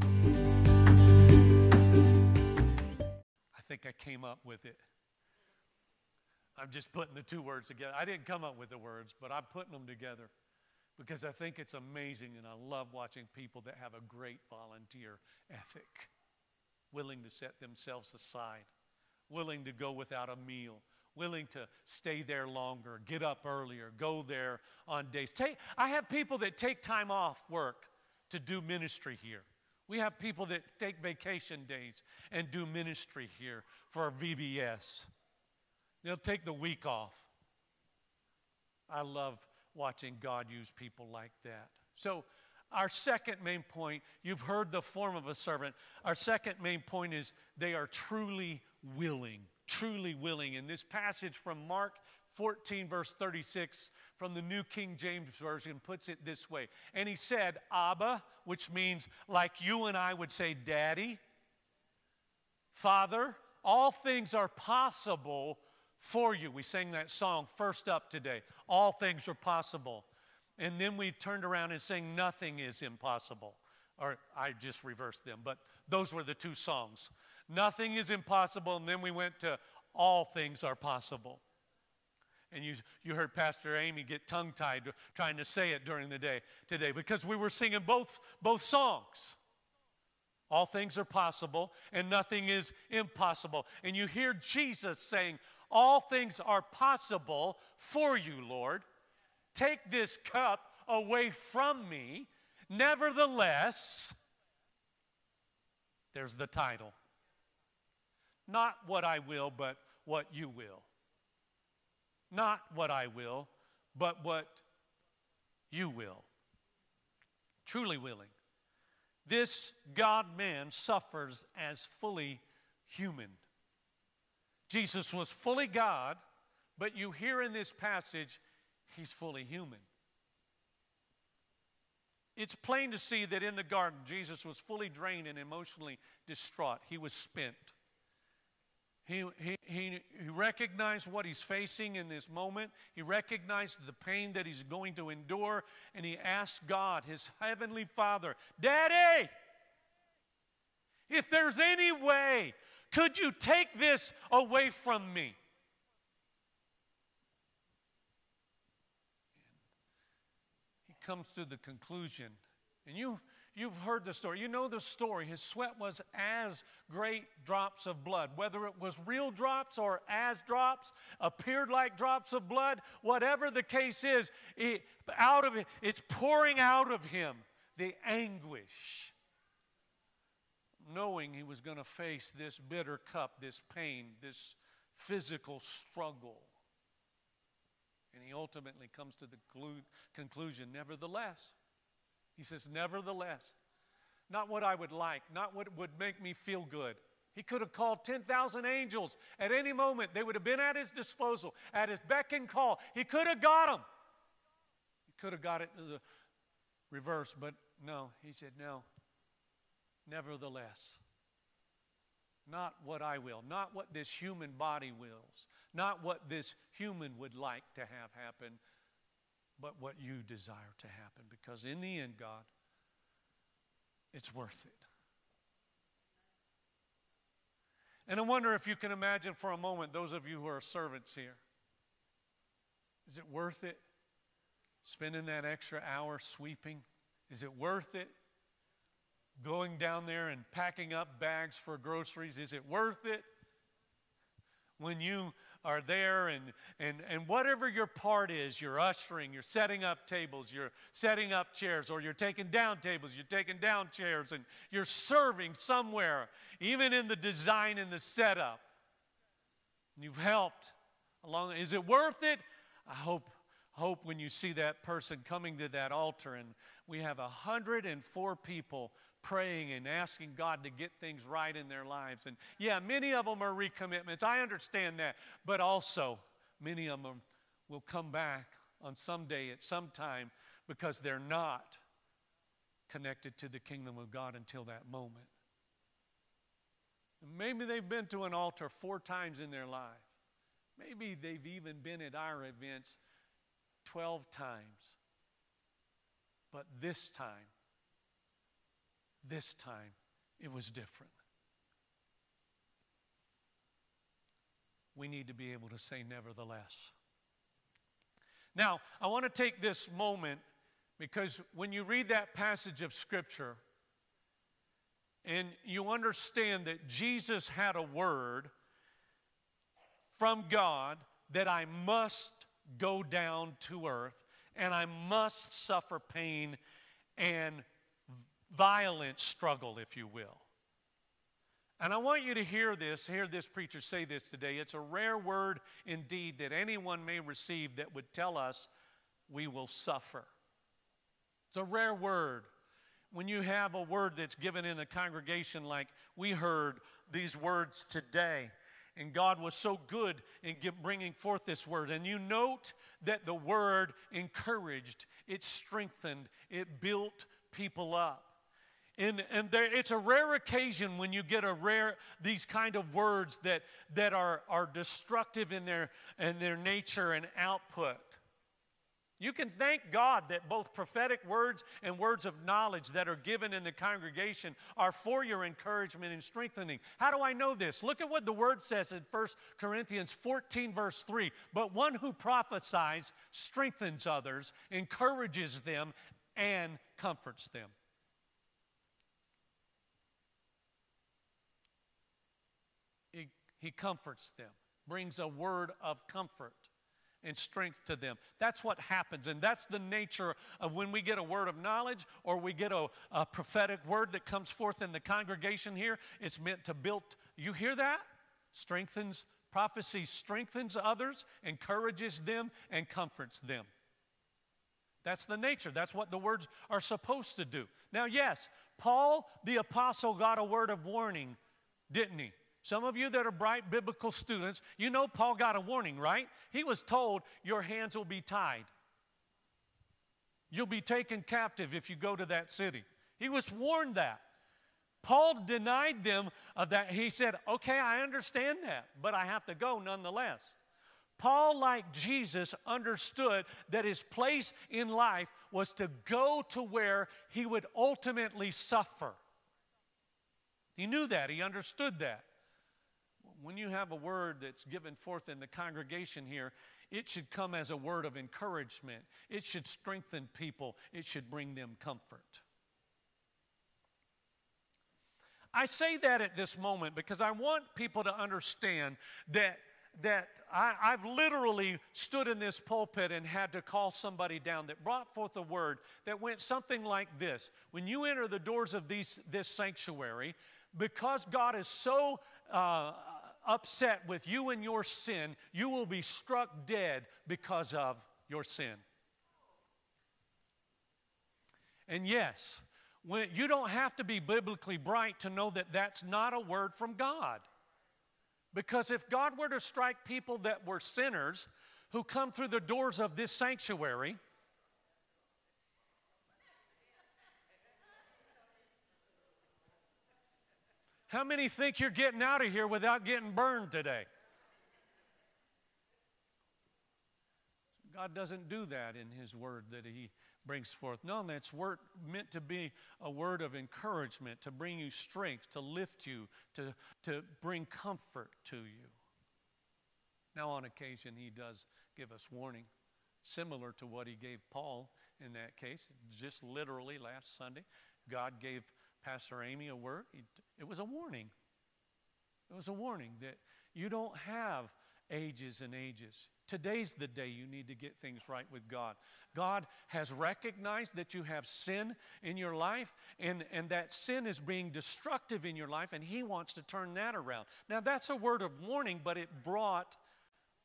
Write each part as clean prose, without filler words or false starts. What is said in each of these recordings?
I think I came up with it. I'm just putting the two words together. I didn't come up with the words, but I'm putting them together because I think it's amazing, and I love watching people that have a great volunteer ethic, willing to set themselves aside, willing to go without a meal, willing to stay there longer, get up earlier, go there on days. I have people that take time off work to do ministry here. We have people that take vacation days and do ministry here for our VBS. They'll take the week off. I love watching God use people like that. So our second main point, you've heard the form of a servant. Our second main point is they are truly willing. In this passage from Mark 14, verse 36, from the New King James Version, puts it this way. And he said, Abba, which means like you and I would say, Daddy, Father, all things are possible for you. We sang that song first up today. All things are possible. And then we turned around and sang Nothing is Impossible. Or I just reversed them, but those were the two songs. Nothing is impossible, and then we went to All Things Are Possible. And you heard Pastor Amy get tongue-tied trying to say it during the day today because we were singing both songs. All things are possible, and nothing is impossible. And you hear Jesus saying, all things are possible for you, Lord. Take this cup away from me. Nevertheless, there's the title. Not what I will, but what you will. Not what I will, but what you will. Truly willing. This God-man suffers as fully human. Jesus was fully God, but you hear in this passage, he's fully human. It's plain to see that in the garden, Jesus was fully drained and emotionally distraught. He was spent. He recognized what he's facing in this moment. He recognized the pain that he's going to endure, and he asked God, his heavenly Father, Daddy, if there's any way, could you take this away from me? He comes to the conclusion, and you've heard the story. You know the story. His sweat was as great drops of blood. Whether it was real drops or as drops, appeared like drops of blood, whatever the case is, it's pouring out of him the anguish, knowing he was going to face this bitter cup, this pain, this physical struggle. And he ultimately comes to the conclusion, nevertheless. He says, nevertheless, not what I would like, not what would make me feel good. He could have called 10,000 angels at any moment. They would have been at his disposal, at his beck and call. He could have got them. He could have got it in the reverse, but no. He said, no, nevertheless, not what I will, not what this human body wills, not what this human would like to have happen, but what you desire to happen. Because in the end, God, it's worth it. And I wonder if you can imagine for a moment, those of you who are servants here, is it worth it? Spending that extra hour sweeping? Is it worth it? Going down there and packing up bags for groceries? Is it worth it? When you are there and whatever your part is, you're ushering, you're setting up tables, you're setting up chairs, or you're taking down tables, you're taking down chairs, and you're serving somewhere, even in the design and the setup. You've helped along. Is it worth it? I hope when you see that person coming to that altar, and we have 104 people praying and asking God to get things right in their lives. And yeah, many of them are recommitments. I understand that. But also, many of them will come back on some day at some time because they're not connected to the kingdom of God until that moment. Maybe they've been to an altar 4 times in their life. Maybe they've even been at our events 12 times. But this time, it was different. We need to be able to say nevertheless. Now, I want to take this moment because when you read that passage of Scripture and you understand that Jesus had a word from God that I must go down to earth and I must suffer pain and violent struggle, if you will. And I want you to hear this preacher say this today. It's a rare word indeed that anyone may receive that would tell us we will suffer. It's a rare word. When you have a word that's given in a congregation like we heard these words today, and God was so good in bringing forth this word, and you note that the word encouraged, it strengthened, it built people up. And there, it's a rare occasion when you get these kind of words that are destructive in their nature and output. You can thank God that both prophetic words and words of knowledge that are given in the congregation are for your encouragement and strengthening. How do I know this? Look at what the word says in 1 Corinthians 14, verse 3. But one who prophesies strengthens others, encourages them, and comforts them. He comforts them, brings a word of comfort and strength to them. That's what happens, and that's the nature of when we get a word of knowledge or we get a prophetic word that comes forth in the congregation here. It's meant to build. You hear that? Strengthens, prophecy strengthens others, encourages them, and comforts them. That's the nature. That's what the words are supposed to do. Now, yes, Paul the apostle got a word of warning, didn't he? Some of you that are bright biblical students, you know Paul got a warning, right? He was told, your hands will be tied. You'll be taken captive if you go to that city. He was warned that. Paul denied them of that. He said, okay, I understand that, but I have to go nonetheless. Paul, like Jesus, understood that his place in life was to go to where he would ultimately suffer. He knew that. He understood that. When you have a word that's given forth in the congregation here, it should come as a word of encouragement. It should strengthen people. It should bring them comfort. I say that at this moment because I want people to understand that I've literally stood in this pulpit and had to call somebody down that brought forth a word that went something like this. When you enter the doors of this sanctuary, because God is so upset with you and your sin, you will be struck dead because of your sin. And yes, you don't have to be biblically bright to know that that's not a word from God. Because if God were to strike people that were sinners who come through the doors of this sanctuary, how many think you're getting out of here without getting burned today? God doesn't do that in His word that He brings forth. No, that's meant to be a word of encouragement, to bring you strength, to lift you, to bring comfort to you. Now, on occasion, He does give us warning, similar to what He gave Paul in that case. Just literally last Sunday, God gave Pastor Amy a word. It was a warning. It was a warning that you don't have ages and ages. Today's the day you need to get things right with God. God has recognized that you have sin in your life, and that sin is being destructive in your life, and He wants to turn that around. Now, that's a word of warning, but it brought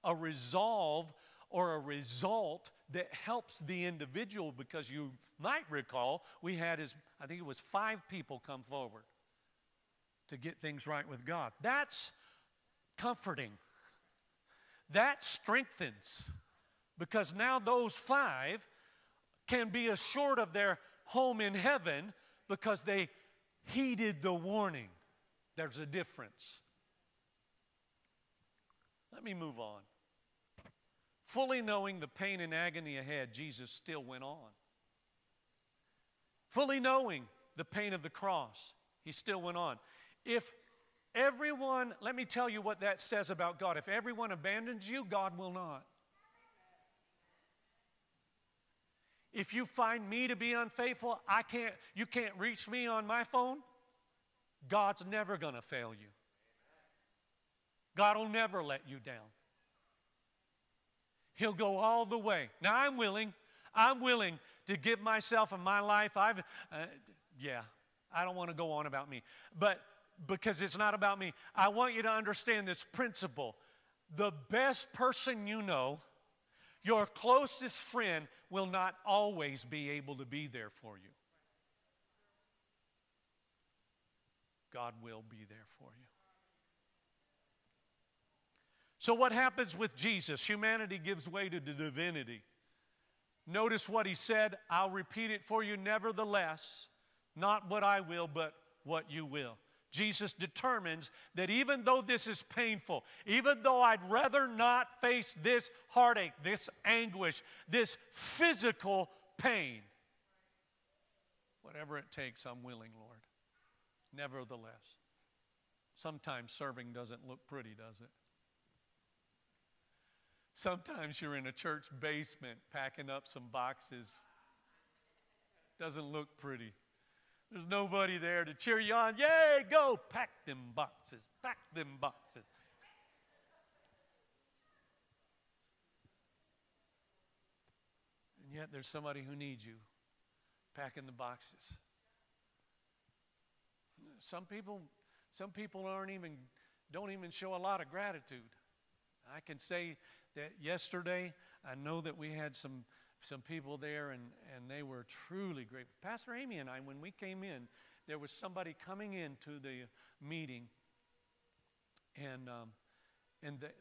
a resolve or a result that helps the individual, because you might recall we had, I think it was 5 people come forward to get things right with God. That's comforting. That strengthens. because now those five can be assured of their home in heaven because they heeded the warning. There's a difference. Let me move on. Fully knowing the pain and agony ahead, Jesus still went on. Fully knowing the pain of the cross, he still went on. If everyone, let me tell you what that says about God. If everyone abandons you, God will not. If you find me to be unfaithful, you can't reach me on my phone, God's never going to fail you. God will never let you down. He'll go all the way. Now, I'm willing to give myself and my life. I don't want to go on about me, but because it's not about me. I want you to understand this principle. The best person you know, your closest friend, will not always be able to be there for you. God will be there for you. So what happens with Jesus? Humanity gives way to divinity. Notice what he said. I'll repeat it for you. Nevertheless, not what I will, but what you will. Jesus determines that even though this is painful, even though I'd rather not face this heartache, this anguish, this physical pain, whatever it takes, I'm willing, Lord. Nevertheless, sometimes serving doesn't look pretty, does it? Sometimes you're in a church basement packing up some boxes. Doesn't look pretty. There's nobody there to cheer you on. Yay, go, pack them boxes, pack them boxes. And yet there's somebody who needs you packing the boxes. Some people don't even show a lot of gratitude. I can say that yesterday, I know that we had some people there, and they were truly grateful. Pastor Amy and I, when we came in, there was somebody coming into the meeting, and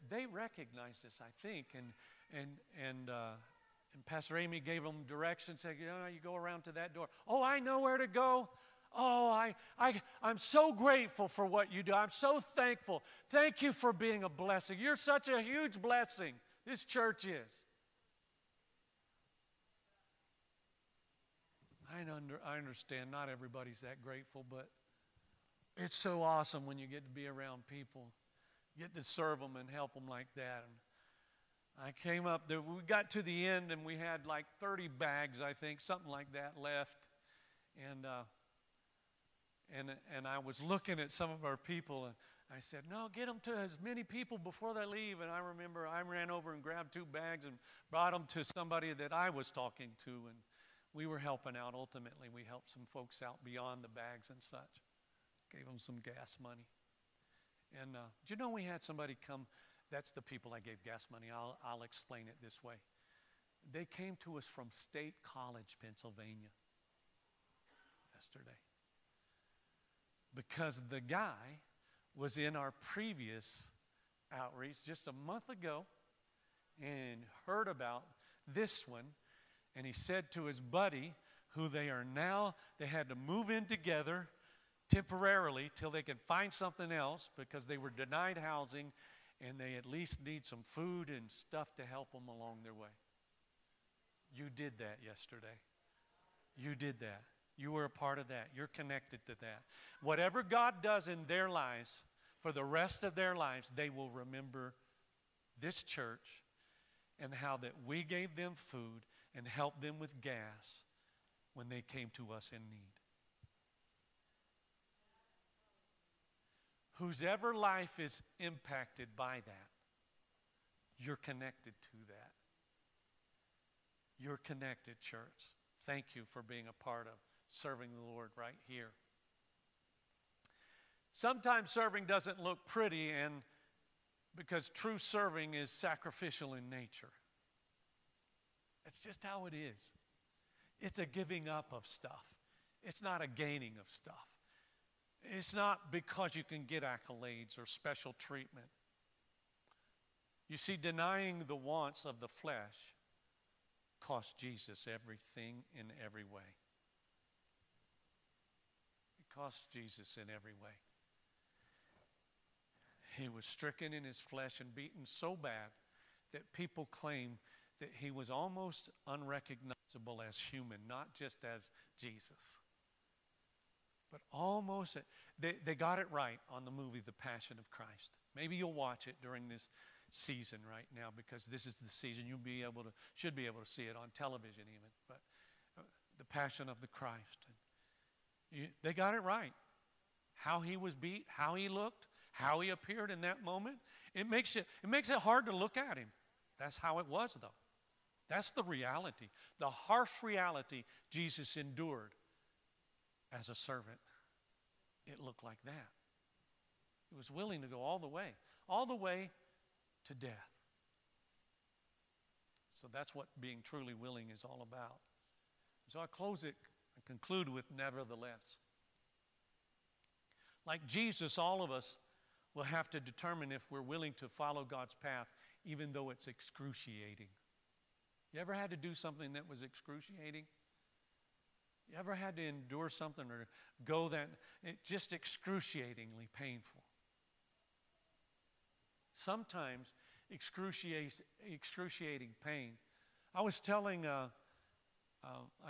they recognized us, I think, and Pastor Amy gave them directions, said, you go around to that door. Oh, I know where to go. Oh, I'm so grateful for what you do. I'm so thankful. Thank you for being a blessing. You're such a huge blessing. This church is. I understand not everybody's that grateful, but it's so awesome when you get to be around people, get to serve them and help them like that. And I came up there. We got to the end, and we had like 30 bags, I think, something like that left, And I was looking at some of our people, and I said, no, get them to as many people before they leave. And I remember I ran over and grabbed 2 bags and brought them to somebody that I was talking to, and we were helping out. Ultimately, we helped some folks out beyond the bags and such. Gave them some gas money. And do you know we had somebody come? That's the people I gave gas money. I'll explain it this way. They came to us from State College, Pennsylvania, yesterday. Because the guy was in our previous outreach just a month ago and heard about this one, and he said to his buddy, who they had to move in together temporarily till they could find something else because they were denied housing and they at least need some food and stuff to help them along their way. You did that yesterday. You did that. You were a part of that. You're connected to that. Whatever God does in their lives, for the rest of their lives, they will remember this church and how that we gave them food and helped them with gas when they came to us in need. Whosever life is impacted by that, you're connected to that. You're connected, church. Thank you for being a part of serving the Lord right here. Sometimes serving doesn't look pretty, and because true serving is sacrificial in nature. That's just how it is. It's a giving up of stuff. It's not a gaining of stuff. It's not because you can get accolades or special treatment. You see, denying the wants of the flesh cost Jesus everything in every way. It cost Jesus in every way. He was stricken in his flesh and beaten so bad that people claim that he was almost unrecognizable as human, not just as Jesus. But almost, they got it right on the movie The Passion of Christ. Maybe you'll watch it during this season right now, because this is the season you'll be able to, should be able to see it on television even. But The Passion of the Christ. They got it right. How he was beat, how he looked, how he appeared in that moment. It makes it hard to look at him. That's how it was, though. That's the reality, the harsh reality Jesus endured as a servant. It looked like that. He was willing to go all the way to death. So that's what being truly willing is all about. So I close it and conclude with nevertheless. Like Jesus, all of us will have to determine if we're willing to follow God's path, even though it's excruciating. You ever had to do something that was excruciating? You ever had to endure something or go that it just excruciatingly painful? Sometimes excruciating pain. I was telling, I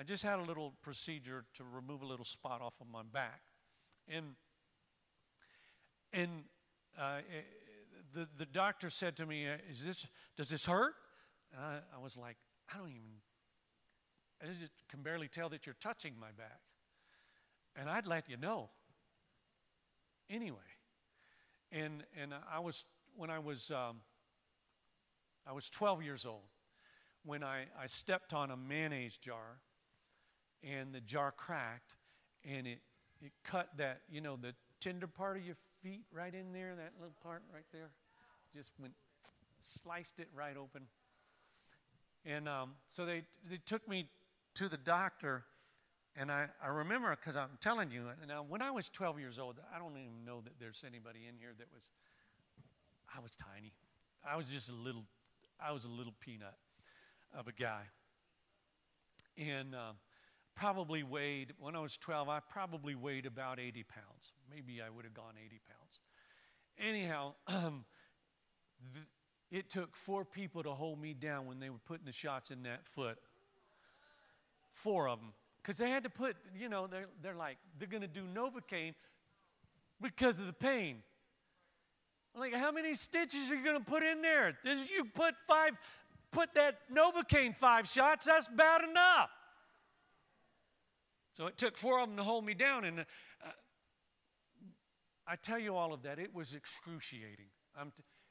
just had a little procedure to remove a little spot off of my back. And the doctor said to me, does this hurt? And I was like, I just can barely tell that you're touching my back. And I'd let you know anyway. I was 12 years old when I stepped on a mayonnaise jar, and the jar cracked, and it cut that, the tender part of your feet right in there, that little part right there, just went, sliced it right open. And so they took me to the doctor, and I remember, because I'm telling you, now when I was 12 years old, I don't even know that there's anybody in here that was, I was tiny. I was a little peanut of a guy. And probably weighed, when I was 12, I probably weighed about 80 pounds. Maybe I would have gone 80 pounds. Anyhow, it took 4 people to hold me down when they were putting the shots in that foot. 4 of them. Because they had to put, they're like, they're going to do Novocaine because of the pain. Like, how many stitches are you going to put in there? You put 5, put that Novocaine 5 shots, that's bad enough. So it took 4 of them to hold me down. And I tell you all of that, it was excruciating.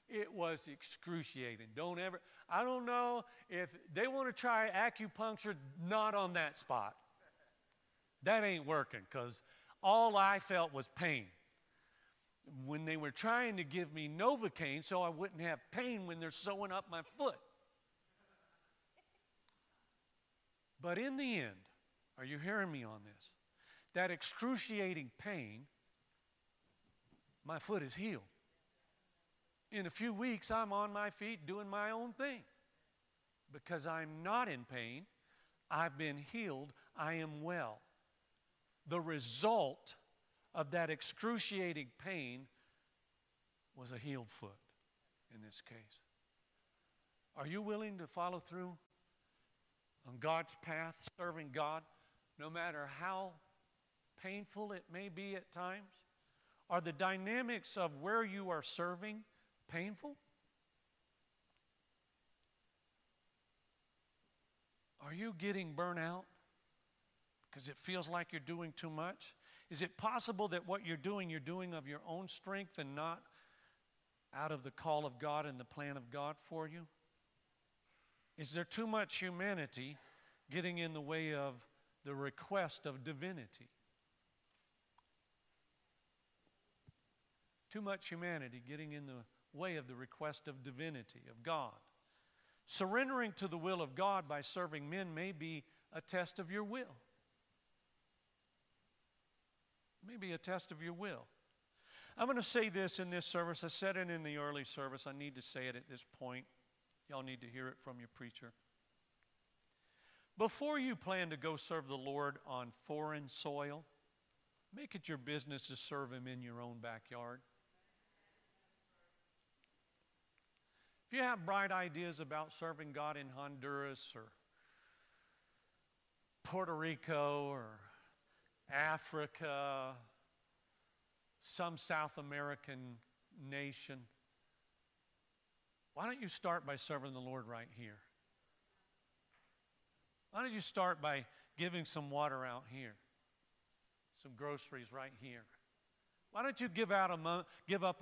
It was excruciating. I don't know if they want to try acupuncture, not on that spot. That ain't working, because all I felt was pain. When they were trying to give me Novocaine so I wouldn't have pain when they're sewing up my foot. But in the end, are you hearing me on this? That excruciating pain, my foot is healed. In a few weeks, I'm on my feet doing my own thing. Because I'm not in pain, I've been healed, I am well. The result of that excruciating pain was a healed foot in this case. Are you willing to follow through on God's path, serving God, no matter how painful it may be at times? Are the dynamics of where you are serving painful? Are you getting burnt out because it feels like you're doing too much? Is it possible that what you're doing of your own strength and not out of the call of God and the plan of God for you? Is there too much humanity getting in the way of the request of divinity? Too much humanity getting in the way of the request of divinity, of God. Surrendering to the will of God by serving men may be a test of your will. Maybe a test of your will. I'm going to say this in this service. I said it in the early service. I need to say it at this point. Y'all need to hear it from your preacher. Before you plan to go serve the Lord on foreign soil, make it your business to serve Him in your own backyard. If you have bright ideas about serving God in Honduras or Puerto Rico or Africa, some South American nation, why don't you start by serving the Lord right here? Why don't you start by giving some water out here, some groceries right here? Why don't you give up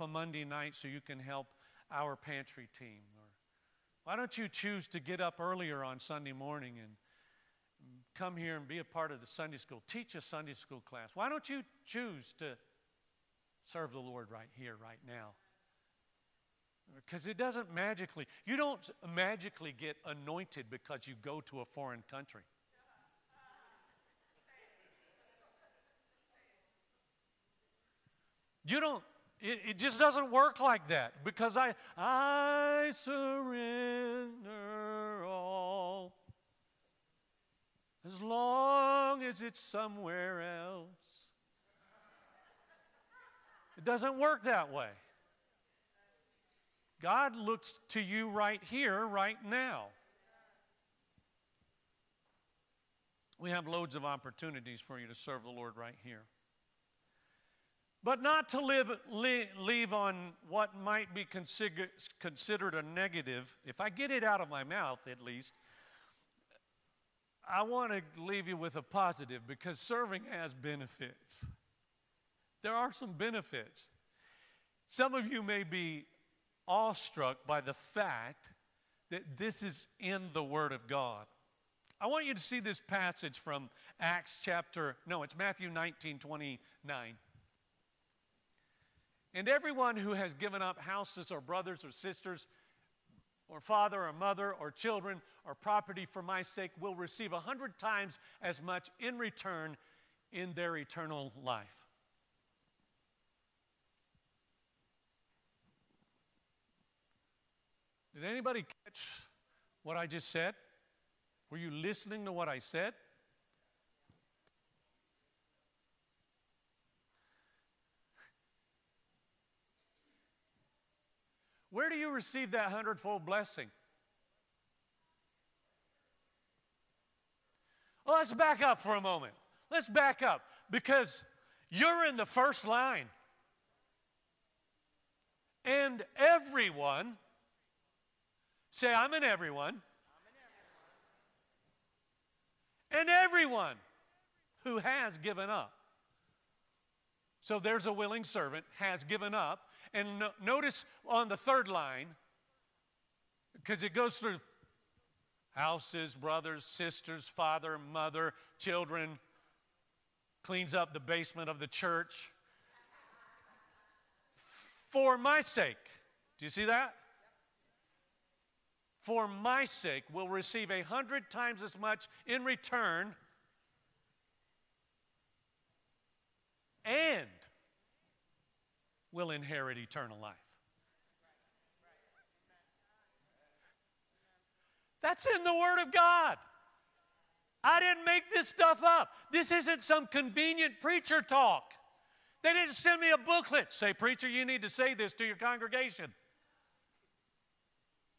a Monday night so you can help our pantry team? Or why don't you choose to get up earlier on Sunday morning and come here and be a part of the Sunday school, teach a Sunday school class? Why don't you choose to serve the Lord right here, right now? Because it doesn't magically, you don't magically get anointed because you go to a foreign country. You don't, it just doesn't work like that, because I surrender all, as long as it's somewhere else. It doesn't work that way. God looks to you right here, right now. We have loads of opportunities for you to serve the Lord right here. But not to leave on what might be considered a negative. If I get it out of my mouth, at least, I want to leave you with a positive, because serving has benefits. There are some benefits. Some of you may be awestruck by the fact that this is in the Word of God. I want you to see this passage from Matthew 19, 29. And everyone who has given up houses or brothers or sisters or father or mother or children or property for my sake will receive 100 times as much in return in their eternal life. Did anybody catch what I just said? Were you listening to what I said? Where do you receive that 100-fold blessing? Well, let's back up for a moment. Let's back up, because you're in the first line. And everyone, say, I'm in everyone. I'm in everyone. And everyone who has given up. So there's a willing servant, has given up. And notice on the third line, because it goes through houses, brothers, sisters, father, mother, children, cleans up the basement of the church. For my sake. Do you see that? For my sake will receive 100 times as much in return. And will inherit eternal life. That's in the Word of God. I didn't make this stuff up. This isn't some convenient preacher talk. They didn't send me a booklet. Say, preacher, you need to say this to your congregation.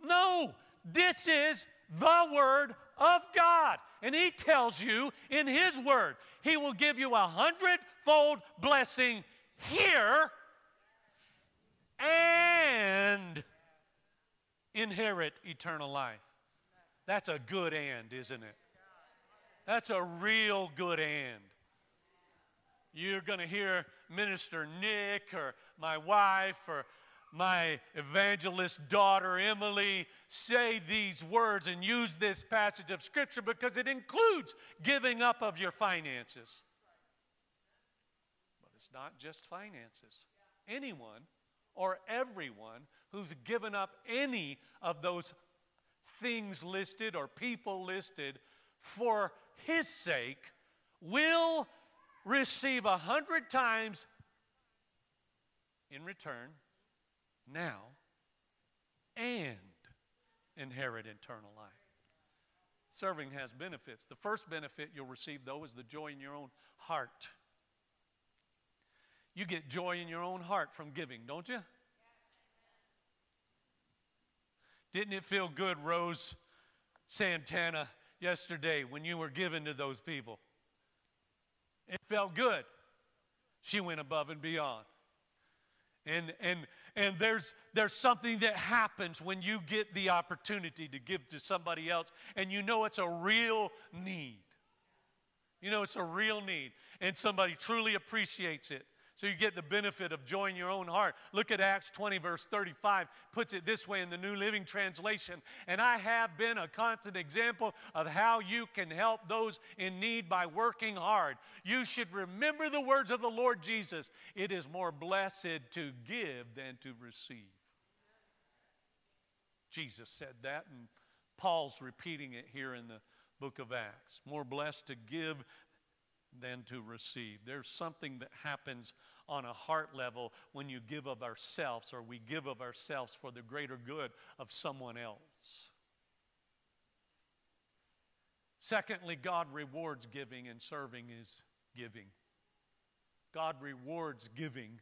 No, this is the Word of God. And He tells you in His Word, He will give you 100-fold blessing here, and inherit eternal life. That's a good and, isn't it? That's a real good and. You're going to hear Minister Nick or my wife or my evangelist daughter Emily say these words and use this passage of Scripture, because it includes giving up of your finances. But it's not just finances. Anyone or everyone who's given up any of those things listed or people listed for His sake will receive 100 times in return now and inherit eternal life. Serving has benefits. The first benefit you'll receive, though, is the joy in your own heart. You get joy in your own heart from giving, don't you? Didn't it feel good, Rose Santana, yesterday when you were giving to those people? It felt good. She went above and beyond. And there's something that happens when you get the opportunity to give to somebody else, and you know it's a real need. You know it's a real need, and somebody truly appreciates it. So you get the benefit of joy in your own heart. Look at Acts 20, verse 35, puts it this way in the New Living Translation. And I have been a constant example of how you can help those in need by working hard. You should remember the words of the Lord Jesus. It is more blessed to give than to receive. Jesus said that, and Paul's repeating it here in the book of Acts. More blessed to give than to receive. There's something that happens on a heart level when you give of ourselves, or we give of ourselves for the greater good of someone else. Secondly, God rewards giving, and serving is giving. God rewards giving,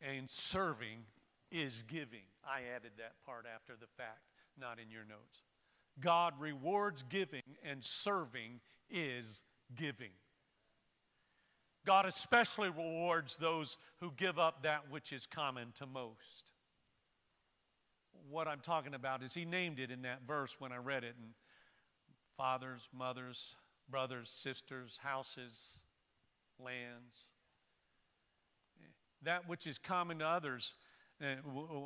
and serving is giving. I added that part after the fact, not in your notes. God rewards giving, and serving is giving. God especially rewards those who give up that which is common to most. What I'm talking about is He named it in that verse when I read it. And fathers, mothers, brothers, sisters, houses, lands. That which is common to others.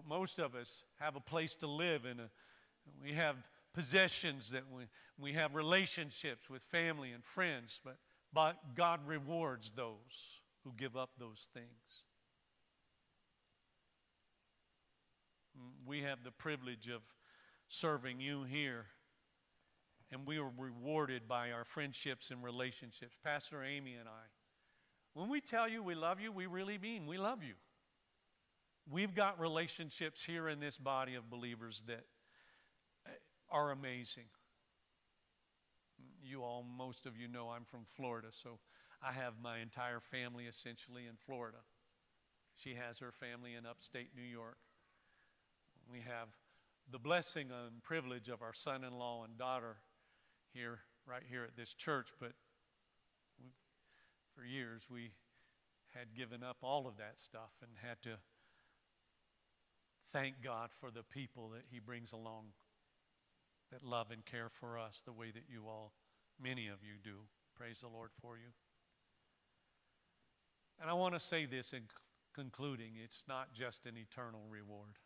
Most of us have a place to live, and we have possessions, that we have relationships with family and friends, but God rewards those who give up those things. We have the privilege of serving you here, and we are rewarded by our friendships and relationships. Pastor Amy and I, when we tell you we love you, we really mean we love you. We've got relationships here in this body of believers that are amazing. You all, most of you know I'm from Florida, so I have my entire family essentially in Florida. She has her family in upstate New York. We have the blessing and privilege of our son-in-law and daughter here, right here at this church, but for years we had given up all of that stuff and had to thank God for the people that He brings along that love and care for us the way that you all, many of you do. Praise the Lord for you. And I want to say this in concluding, it's not just an eternal reward.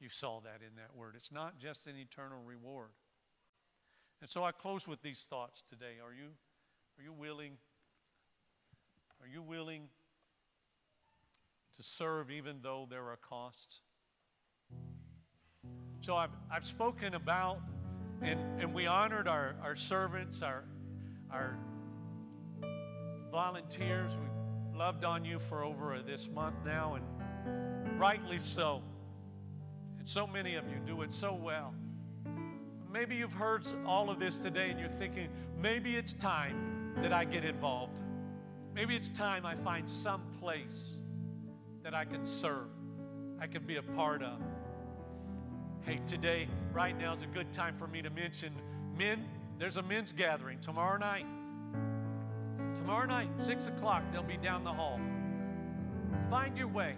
You saw that in that word. It's not just an eternal reward. And so I close with these thoughts today. Are you willing to serve even though there are costs? So I've spoken about, and we honored our servants, our volunteers. We've loved on you for over this month now, and rightly so. And so many of you do it so well. Maybe you've heard all of this today, and you're thinking, maybe it's time that I get involved. Maybe it's time I find some place that I can serve, I can be a part of. Hey, today, right now is a good time for me to mention men. There's a men's gathering tomorrow night. Tomorrow night, 6 o'clock, they'll be down the hall. Find your way.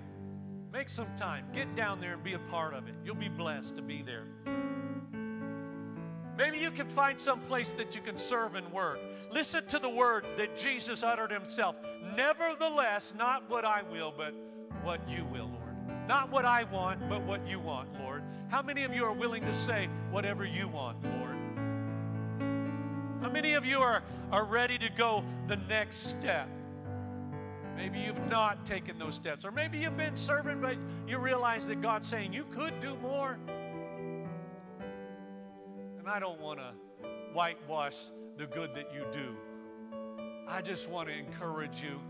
Make some time. Get down there and be a part of it. You'll be blessed to be there. Maybe you can find some place that you can serve and work. Listen to the words that Jesus uttered Himself. Nevertheless, not what I will, but what you will, Lord. Not what I want, but what you want, Lord. How many of you are willing to say whatever you want, Lord? How many of you are ready to go the next step? Maybe you've not taken those steps, or maybe you've been serving, but you realize that God's saying you could do more. And I don't want to whitewash the good that you do. I just want to encourage you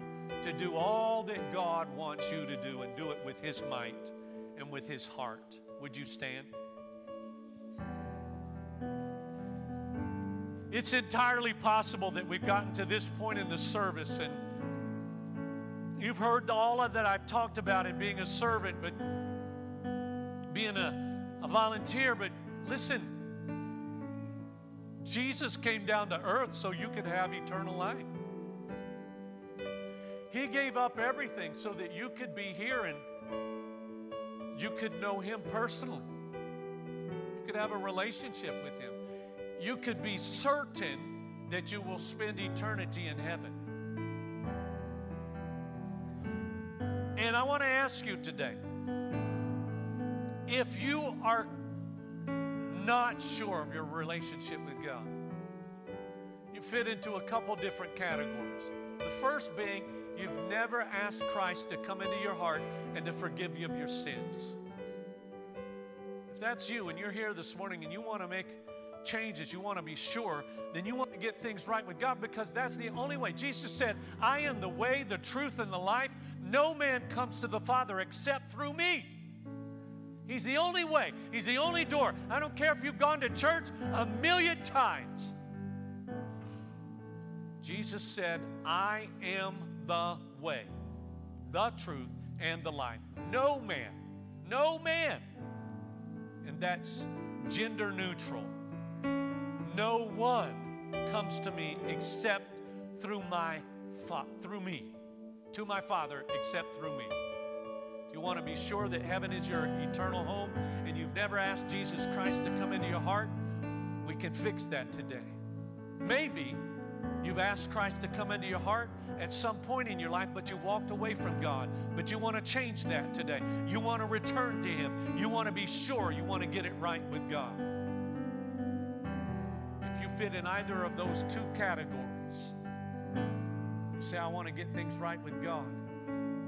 to do all that God wants you to do, and do it with His might and with His heart. Would you stand? It's entirely possible that we've gotten to this point in the service and you've heard all of that I've talked about in being a servant, but being a volunteer. But listen, Jesus came down to earth so you could have eternal life. He gave up everything so that you could be here and you could know Him personally. You could have a relationship with Him. You could be certain that you will spend eternity in heaven. And I want to ask you today, if you are not sure of your relationship with God, you fit into a couple different categories. The first being, you've never asked Christ to come into your heart and to forgive you of your sins. If that's you and you're here this morning and you want to make changes, you want to be sure, then you want to get things right with God, because that's the only way. Jesus said, I am the way, the truth, and the life. No man comes to the Father except through me. He's the only way. He's the only door. I don't care if you've gone to church 1,000,000 times. Jesus said, I am the way, the truth, and the life. No man, no man, and that's gender neutral, no one comes to me except through my Father, except through me. If you want to be sure that heaven is your eternal home and you've never asked Jesus Christ to come into your heart, we can fix that today. Maybe you've asked Christ to come into your heart at some point in your life, but you walked away from God. But you want to change that today. You want to return to Him. You want to be sure. You want to get it right with God. If you fit in either of those two categories, you say, I want to get things right with God.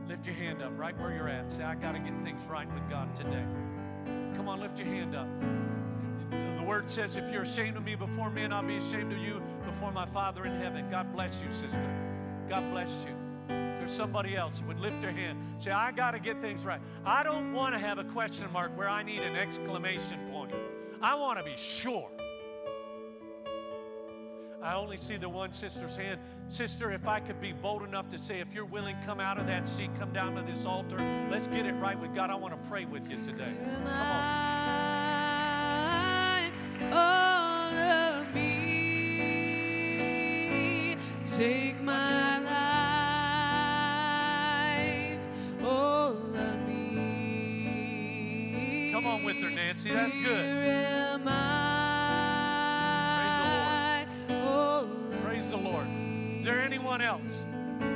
Lift your hand up right where you're at. Say, I got to get things right with God today. Come on, lift your hand up. The Word says, if you're ashamed of me before men, I'll be ashamed of you before my Father in heaven. God bless you, sister. God bless you. If there's somebody else who would lift their hand. Say, I got to get things right. I don't want to have a question mark where I need an exclamation point. I want to be sure. I only see the one sister's hand. Sister, if I could be bold enough to say, if you're willing, come out of that seat, come down to this altar. Let's get it right with God. I want to pray with you today. Come on. All of me, take my life, all of me. Come on with her, Nancy, that's good. Here am I, all of me. Praise the Lord. Is there anyone else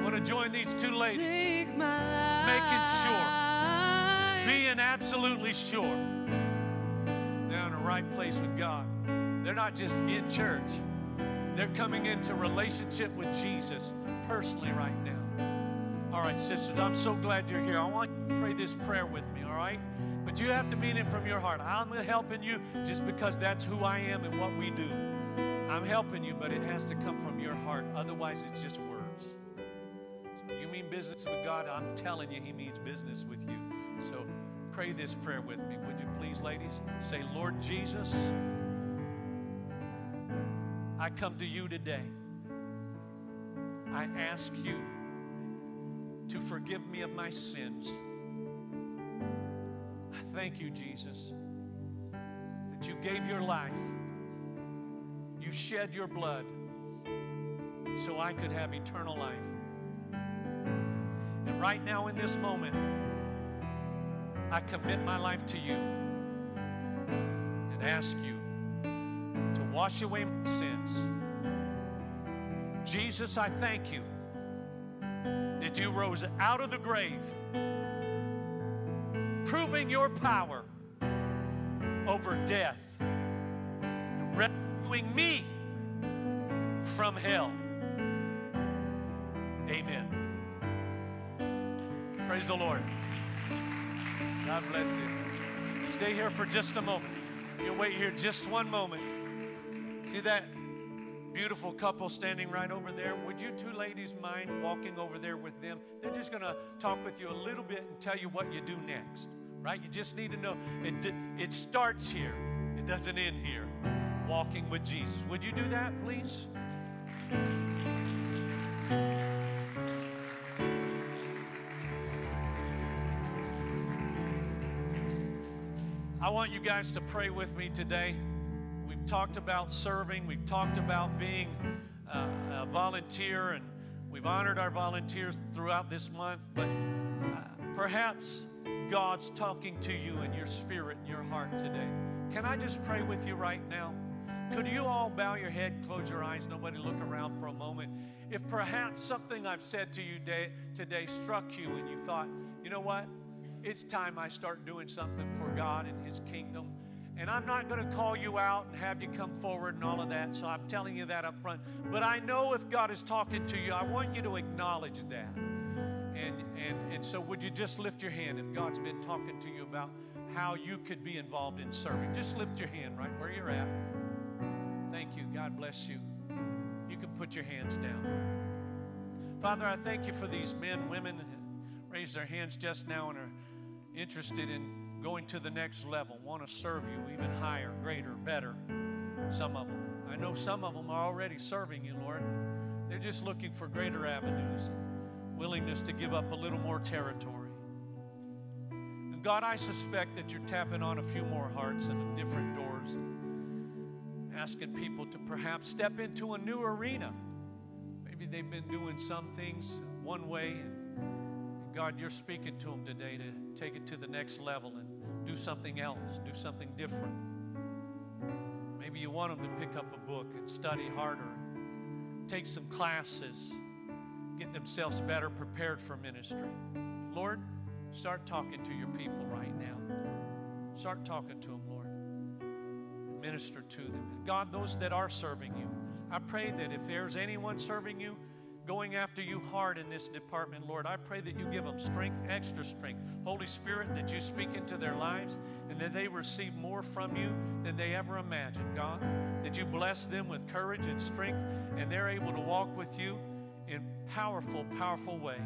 want to join these two ladies? Take my life, making sure, being absolutely sure. In the right place with God. They're not just in church. They're coming into relationship with Jesus personally right now. All right, sisters, I'm so glad you're here. I want you to pray this prayer with me, all right? But you have to mean it from your heart. I'm helping you just because that's who I am and what we do. I'm helping you, but it has to come from your heart. Otherwise, it's just words. So you mean business with God. I'm telling you, He means business with you. So pray this prayer with me, would you please, ladies? Say, Lord Jesus, I come to you today. I ask you to forgive me of my sins. I thank you, Jesus, that you gave your life. You shed your blood so I could have eternal life. And right now in this moment, I commit my life to you and ask you to wash away my sins. Jesus, I thank you that you rose out of the grave, proving your power over death and rescuing me from hell. Amen. Praise the Lord. God bless you. Stay here for just a moment. You'll wait here just one moment. See that beautiful couple standing right over there? Would you two ladies mind walking over there with them? They're just going to talk with you a little bit and tell you what you do next, right? You just need to know it starts here. It doesn't end here. walking with Jesus. Would you do that, please? I want you guys to pray with me today. We've talked about serving. We've talked about being a volunteer, and we've honored our volunteers throughout this month, but perhaps God's talking to you in your spirit and your heart today. Can I just pray with you right now? Could you all bow your head, close your eyes, nobody look around for a moment. If perhaps something I've said to you today struck you and you thought, you know what, it's time I start doing something for God and His kingdom. And I'm not going to call you out and have you come forward and all of that, so I'm telling you that up front. But I know if God is talking to you, I want you to acknowledge that. And so would you just lift your hand if God's been talking to you about how you could be involved in serving? Just lift your hand right where you're at. Thank you. God bless you. You can put your hands down. Father, I thank you for these men, women who raised their hands just now and are interested in going to the next level, want to serve you even higher, greater, better. Some of them. I know some of them are already serving you, Lord. They're just looking for greater avenues, willingness to give up a little more territory. And God, I suspect that you're tapping on a few more hearts and different doors, asking people to perhaps step into a new arena. Maybe they've been doing some things one way, and God, you're speaking to them today to take it to the next level and do something else, do something different. Maybe you want them to pick up a book and study harder, take some classes, get themselves better prepared for ministry. Lord, start talking to your people right now. Start talking to them, Lord. Minister to them. God, those that are serving you, I pray that if there's anyone serving you, going after you hard in this department, Lord, I pray that you give them strength, extra strength. Holy Spirit, that you speak into their lives and that they receive more from you than they ever imagined, God. That you bless them with courage and strength and they're able to walk with you in powerful, powerful way.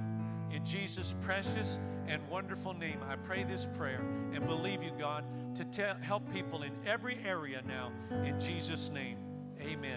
In Jesus' precious and wonderful name, I pray this prayer and believe you, God, to help people in every area now. In Jesus' name, amen.